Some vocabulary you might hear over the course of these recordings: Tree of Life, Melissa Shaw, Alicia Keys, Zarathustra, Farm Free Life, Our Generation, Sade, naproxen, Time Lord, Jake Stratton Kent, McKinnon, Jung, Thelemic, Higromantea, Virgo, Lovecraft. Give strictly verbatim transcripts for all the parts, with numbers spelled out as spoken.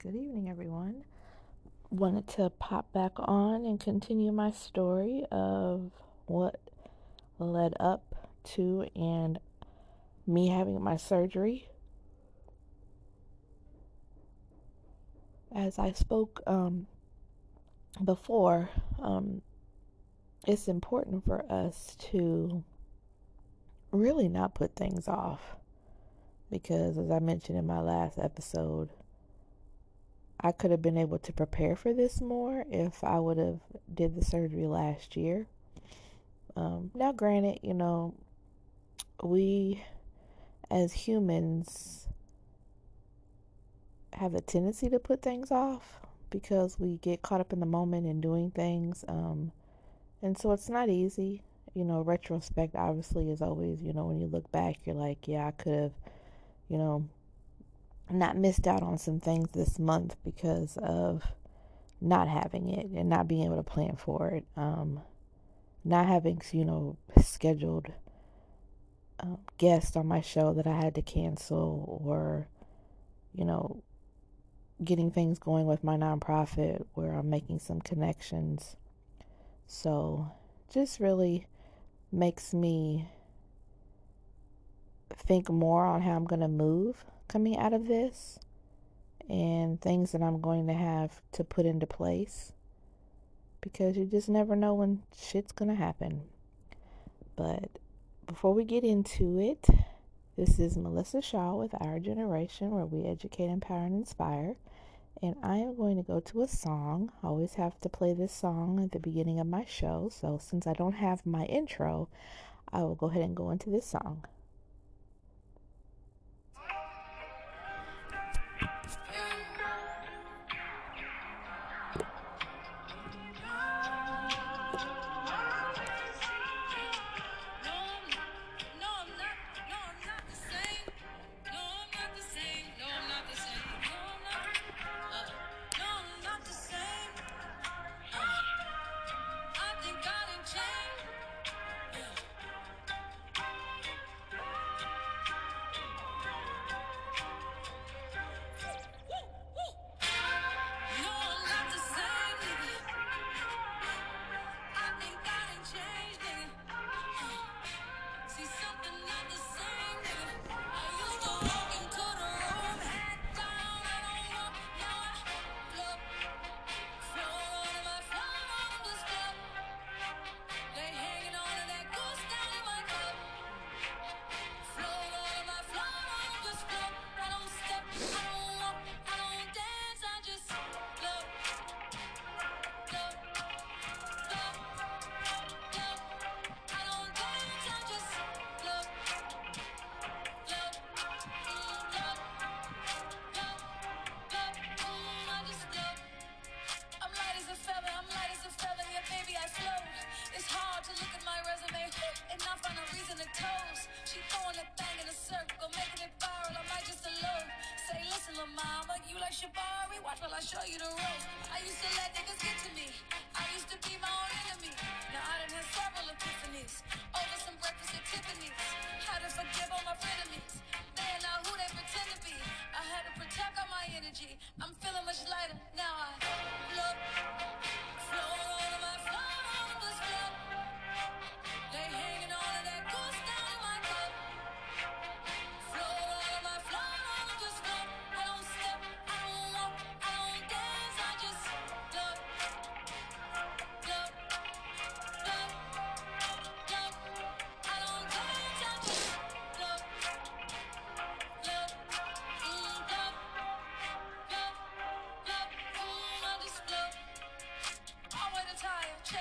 Good evening, everyone. Wanted to pop back on and continue my story of what led up to and me having my surgery. As I spoke um, before, um, it's important for us to really not put things off because, as I mentioned in my last episode, I could have been able to prepare for this more if I would have did the surgery last year. Um, now, granted, you know, we as humans have a tendency to put things off because we get caught up in the moment and doing things. Um, and so it's not easy. You know, retrospect obviously is always, you know, when you look back, you're like, yeah, I could have, you know, not missed out on some things this month because of not having it and not being able to plan for it. Um, not having, you know, scheduled uh, guests on my show that I had to cancel, or, you know, getting things going with my nonprofit where I'm making some connections. So just really makes me think more on how I'm going to move coming out of this and things that I'm going to have to put into place, because you just never know when shit's going to happen. But before we get into it, this is Melissa Shaw with Our Generation, where we educate, empower, and inspire. And I am going to go to a song. I always have to play this song at the beginning of my show. So since I don't have my intro, I will go ahead and go into this song. Step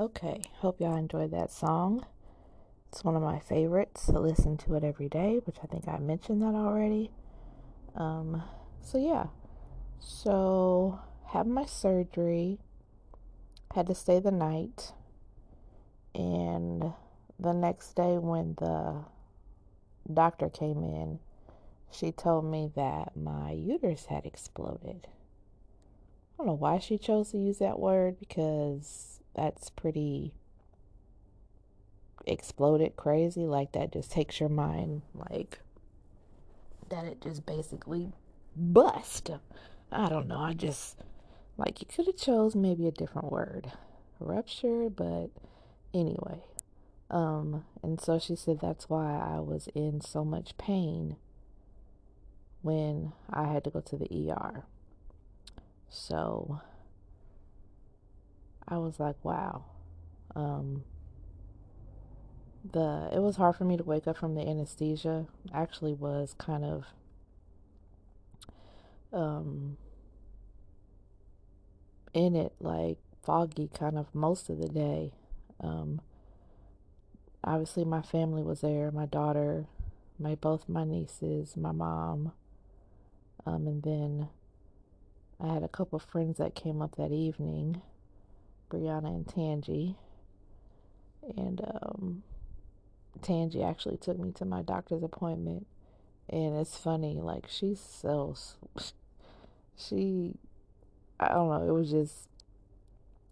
Okay, hope y'all enjoyed that song. It's one of my favorites. I listen to it every day, which I think I mentioned that already. Um, so yeah, so had my surgery, had to stay the night, and the next day when the doctor came in, she told me that my uterus had exploded. I don't know why she chose to use that word, because that's pretty exploded crazy. Like, that just takes your mind, like, that it just basically bust. I don't know. I just, like, you could have chose maybe a different word. Rupture, but anyway. Um, and so she said that's why I was in so much pain when I had to go to the E R. So I was like, wow. Um, the it was hard for me to wake up from the anesthesia. I actually was kind of um, in it, like, foggy kind of most of the day. Um, obviously my family was there, my daughter, my both my nieces, my mom, um, and then I had a couple friends that came up that evening, Brianna and Tangie. And um, Tangie actually took me to my doctor's appointment. And it's funny, like, she's so, she, I don't know, it was just,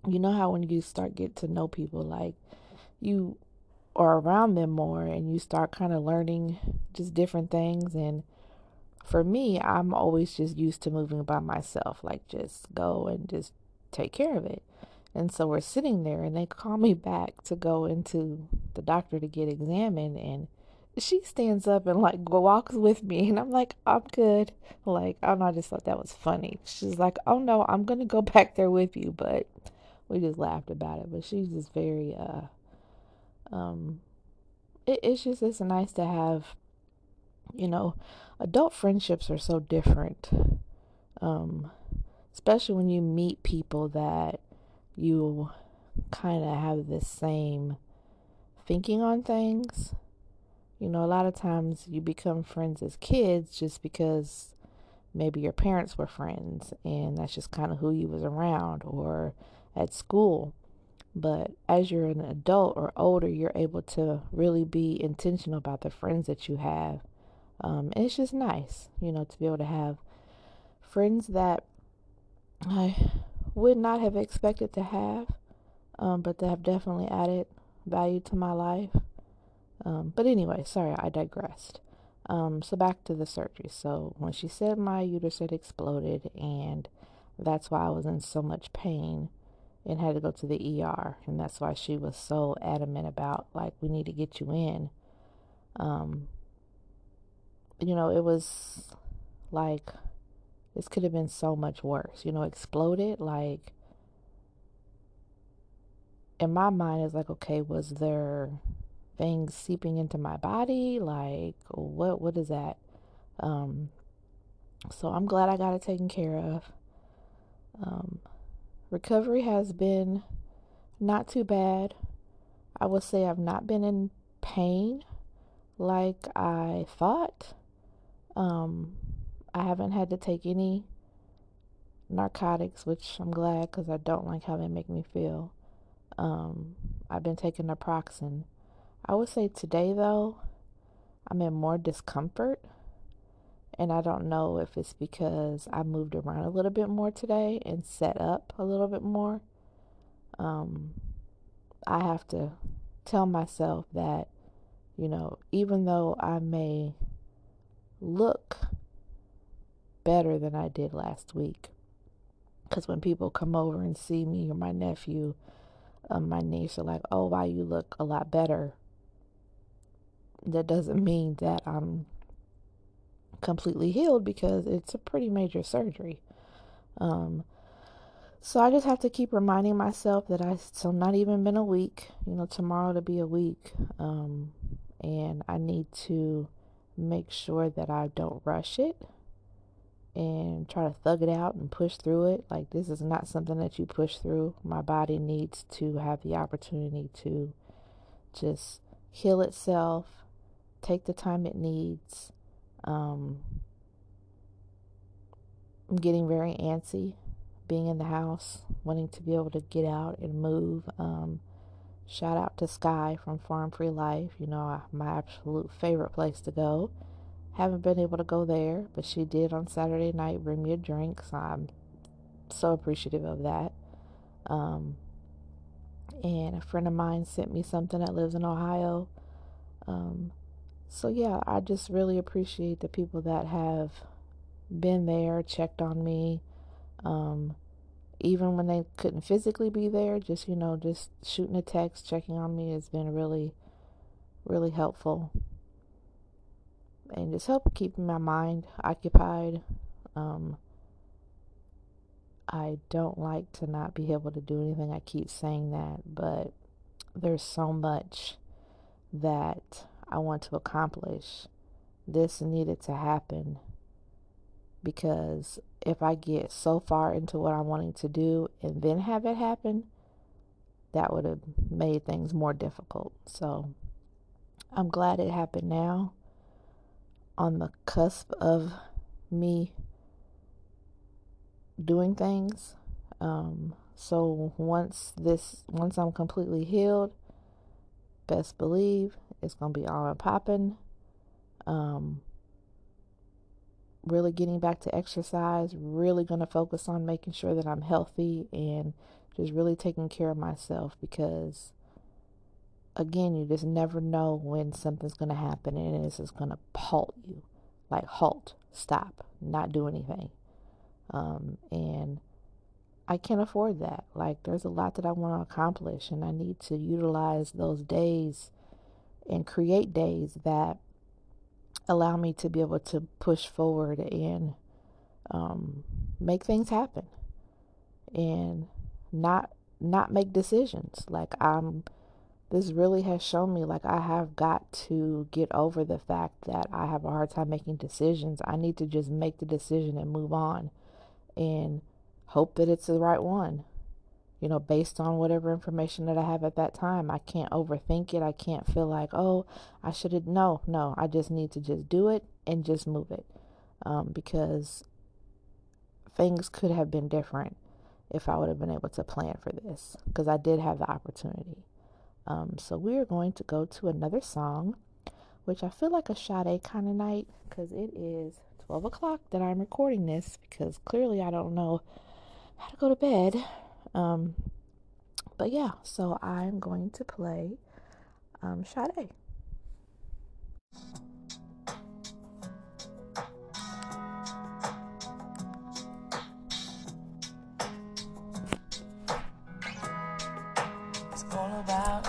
you know how when you start get to know people, like, you are around them more and you start kind of learning just different things. And for me, I'm always just used to moving by myself, like, just go and just take care of it. And so we're sitting there and they call me back to go into the doctor to get examined, and she stands up and, like, walks with me, and I'm like, I'm good. Like, I don't know, I just thought that was funny. She's like, oh no, I'm going to go back there with you. But we just laughed about it. But she's just very, uh, um, it, it's just, it's nice to have, you know, adult friendships are so different. Um, especially when you meet people that you kind of have the same thinking on things. You know, a lot of times you become friends as kids just because maybe your parents were friends and that's just kind of who you was around, or at school. But as you're an adult or older, you're able to really be intentional about the friends that you have. Um, and it's just nice, you know, to be able to have friends that I would not have expected to have, um, but that have definitely added value to my life. Um, but anyway, sorry, I digressed. Um, so back to the surgery. So when she said my uterus had exploded and that's why I was in so much pain and had to go to the E R, and that's why she was so adamant about, like, we need to get you in. Um, you know, it was like, this could have been so much worse, you know, exploded. Like, in my mind, it's like, okay, was there things seeping into my body? Like, what, what is that? Um, so I'm glad I got it taken care of. Um, recovery has been not too bad. I will say I've not been in pain like I thought. Um, I haven't had to take any narcotics, which I'm glad, because I don't like how they make me feel. Um, I've been taking naproxen. I would say today, though, I'm in more discomfort, and I don't know if it's because I moved around a little bit more today and set up a little bit more. Um, I have to tell myself that, you know, even though I may look better than I did last week, because when people come over and see me, or my nephew, um, my niece, are like, oh, wow, you look a lot better. That doesn't mean that I'm completely healed, because it's a pretty major surgery. Um, so I just have to keep reminding myself that I still not even been a week, you know, tomorrow to be a week. Um, and I need to make sure that I don't rush it and try to thug it out and push through it. Like, this is not something that you push through. My body needs to have the opportunity to just heal itself, take the time it needs. Um, I'm getting very antsy, being in the house, wanting to be able to get out and move. Um, shout out to Sky from Farm Free Life. You know, my absolute favorite place to go. Haven't been able to go there, but she did on Saturday night bring me a drink, so I'm so appreciative of that. Um, and a friend of mine sent me something that lives in Ohio. Um, so yeah, I just really appreciate the people that have been there, checked on me, um, even when they couldn't physically be there, just, you know, just shooting a text, checking on me has been really, really helpful. And just help keep my mind occupied. Um, I don't like to not be able to do anything. I keep saying that, but there's so much that I want to accomplish. This needed to happen because if I get so far into what I'm wanting to do and then have it happen, that would have made things more difficult. So I'm glad it happened now. On the cusp of me doing things. Um, so once this, once I'm completely healed, best believe it's going to be on and popping. Um, really getting back to exercise, really going to focus on making sure that I'm healthy and just really taking care of myself because again, you just never know when something's going to happen and it's just going to halt you. Like, halt, stop, not do anything. Um, and I can't afford that. Like, there's a lot that I want to accomplish and I need to utilize those days and create days that allow me to be able to push forward and um, make things happen and not not make decisions. Like, I'm... This really has shown me, like, I have got to get over the fact that I have a hard time making decisions. I need to just make the decision and move on and hope that it's the right one, you know, based on whatever information that I have at that time. I can't overthink it. I can't feel like, oh, I should have. No, no, I just need to just do it and just move it um, because things could have been different if I would have been able to plan for this because I did have the opportunity. Um, so we are going to go to another song, which I feel like a Sade kind of night because it is twelve o'clock that I'm recording this because clearly I don't know how to go to bed. Um, but yeah, so I'm going to play um, Sade. It's all about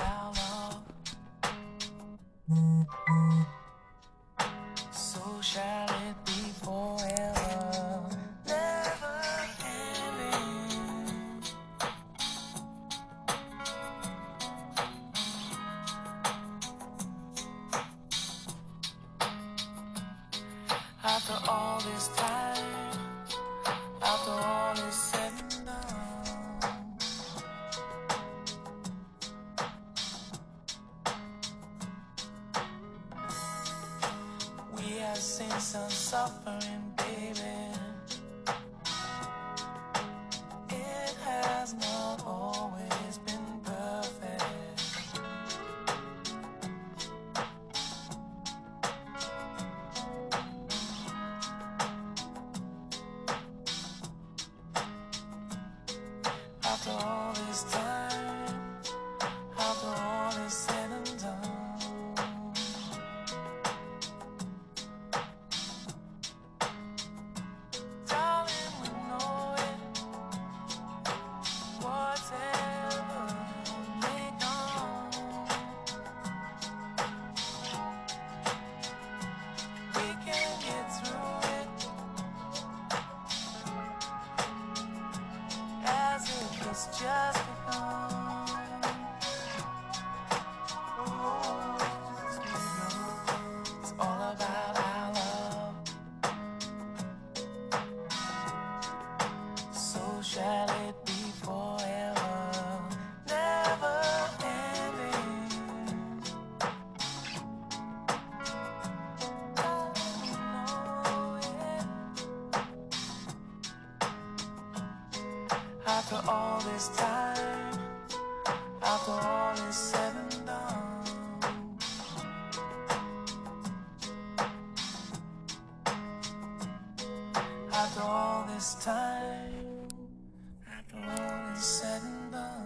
After all this time, after all is said and done, after all this time, after all is said and done.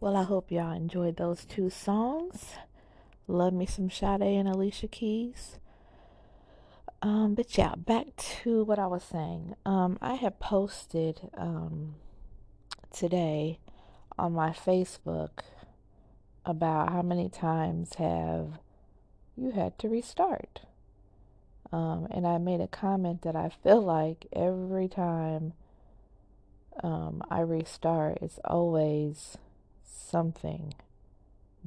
Well, I hope y'all enjoyed those two songs. Love me some Sade and Alicia Keys. Um, but yeah, back to what I was saying. Um, I had posted um, today on my Facebook about how many times have you had to restart. Um, and I made a comment that I feel like every time um, I restart, it's always something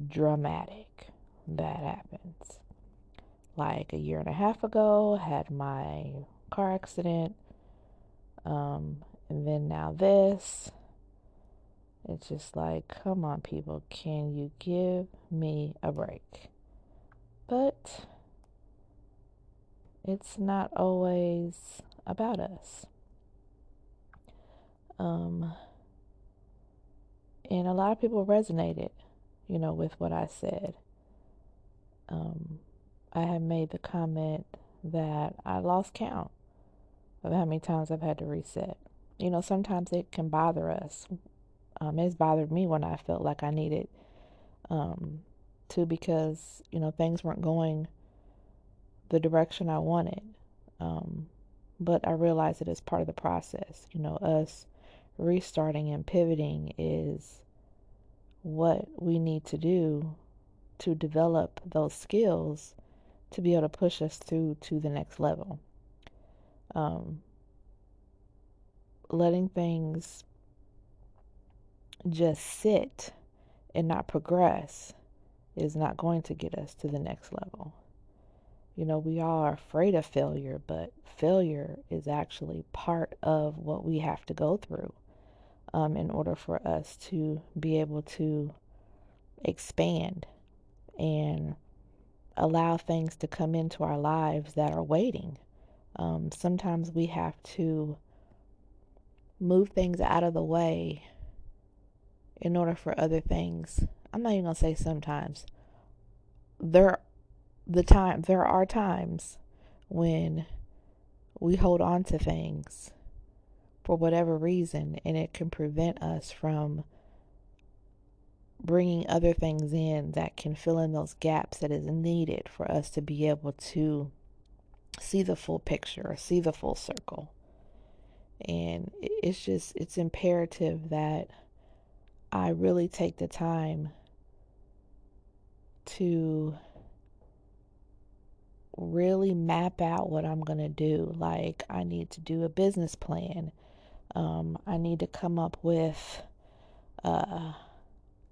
dramatic that happens. Like a year and a half ago, had my car accident, um, and then now this, It's just like, come on, people, can you give me a break? But it's not always about us. Um, and a lot of people resonated, you know, with what I said. Um, I had made the comment that I lost count of how many times I've had to reset. You know, sometimes it can bother us. Um, it's bothered me when I felt like I needed um, to, because, you know, things weren't going the direction I wanted. Um, but I realized that it's part of the process. You know, us restarting and pivoting is what we need to do to develop those skills to be able to push us through to the next level. Um, letting things just sit and not progress is not going to get us to the next level. You know, we all are afraid of failure, but failure is actually part of what we have to go through um, in order for us to be able to expand and allow things to come into our lives that are waiting. Um, sometimes we have to move things out of the way in order for other things. I'm not even going to say sometimes. There, the time, there are times when we hold on to things for whatever reason, and it can prevent us from bringing other things in that can fill in those gaps that is needed for us to be able to see the full picture or see the full circle. And it's just, it's imperative that I really take the time to really map out what I'm going to do. Like, I need to do a business plan. Um, I need to come up with uh,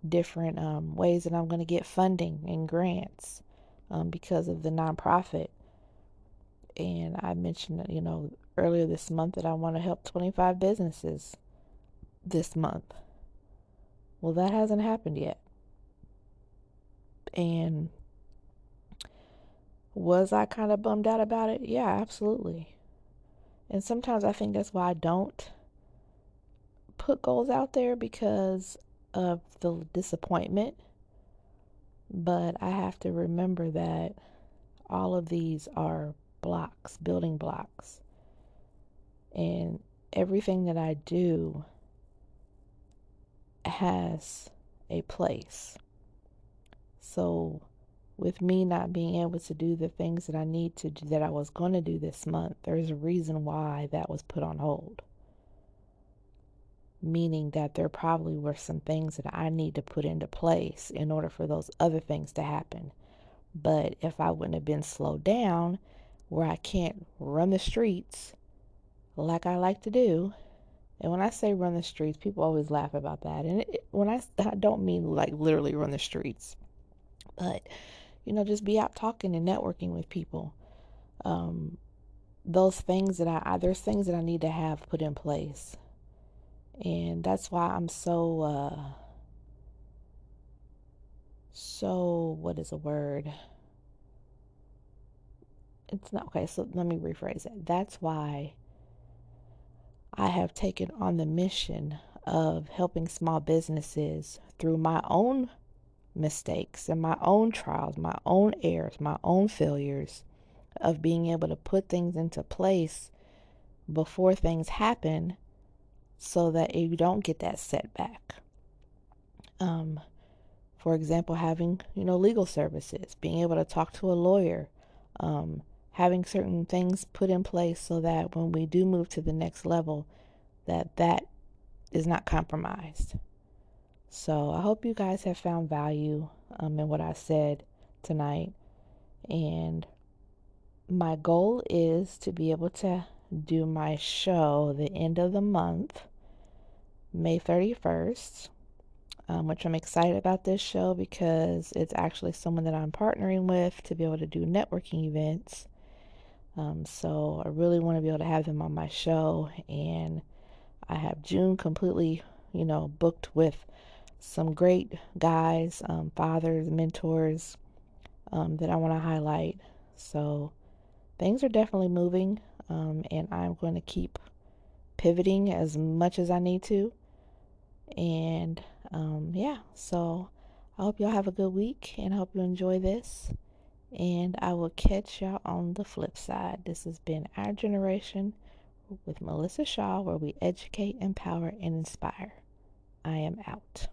different um, ways that I'm going to get funding and grants um, because of the nonprofit. And I mentioned, you know, earlier this month that I want to help twenty-five businesses this month. Well, that hasn't happened yet. And was I kind of bummed out about it? Yeah, absolutely. And sometimes I think that's why I don't put goals out there, because of the disappointment. But I have to remember that all of these are blocks, building blocks. And everything that I do has a place. So with me not being able to do the things that I need to do, that I was going to do this month, there's a reason why that was put on hold. Meaning that there probably were some things that I need to put into place in order for those other things to happen. But if I wouldn't have been slowed down where I can't run the streets like I like to do. And when I say run the streets, people always laugh about that. And it, when I, I don't mean like literally run the streets, but, you know, just be out talking and networking with people. Um, those things that I, there's things that I need to have put in place. And that's why I'm so, uh, so, what is a word? It's not, okay, so let me rephrase it. That's why I have taken on the mission of helping small businesses through my own mistakes and my own trials, my own errors, my own failures, of being able to put things into place before things happen so that you don't get that setback. Um, for example, having, you know, legal services, being able to talk to a lawyer, um, having certain things put in place so that when we do move to the next level, that that is not compromised. So I hope you guys have found value um, in what I said tonight. And my goal is to be able to do my show the end of the month, May thirty-first, um, which I'm excited about this show because it's actually someone that I'm partnering with to be able to do networking events. Um, so I really want to be able to have them on my show, and I have June completely, you know, booked with some great guys, um, fathers, mentors, um, that I want to highlight. So things are definitely moving, um, and I'm going to keep pivoting as much as I need to. And um, yeah, so I hope y'all have a good week, and I hope you enjoy this. And I will catch y'all on the flip side. This has been Our Generation with Melissa Shaw, where we educate, empower, and inspire. I am out.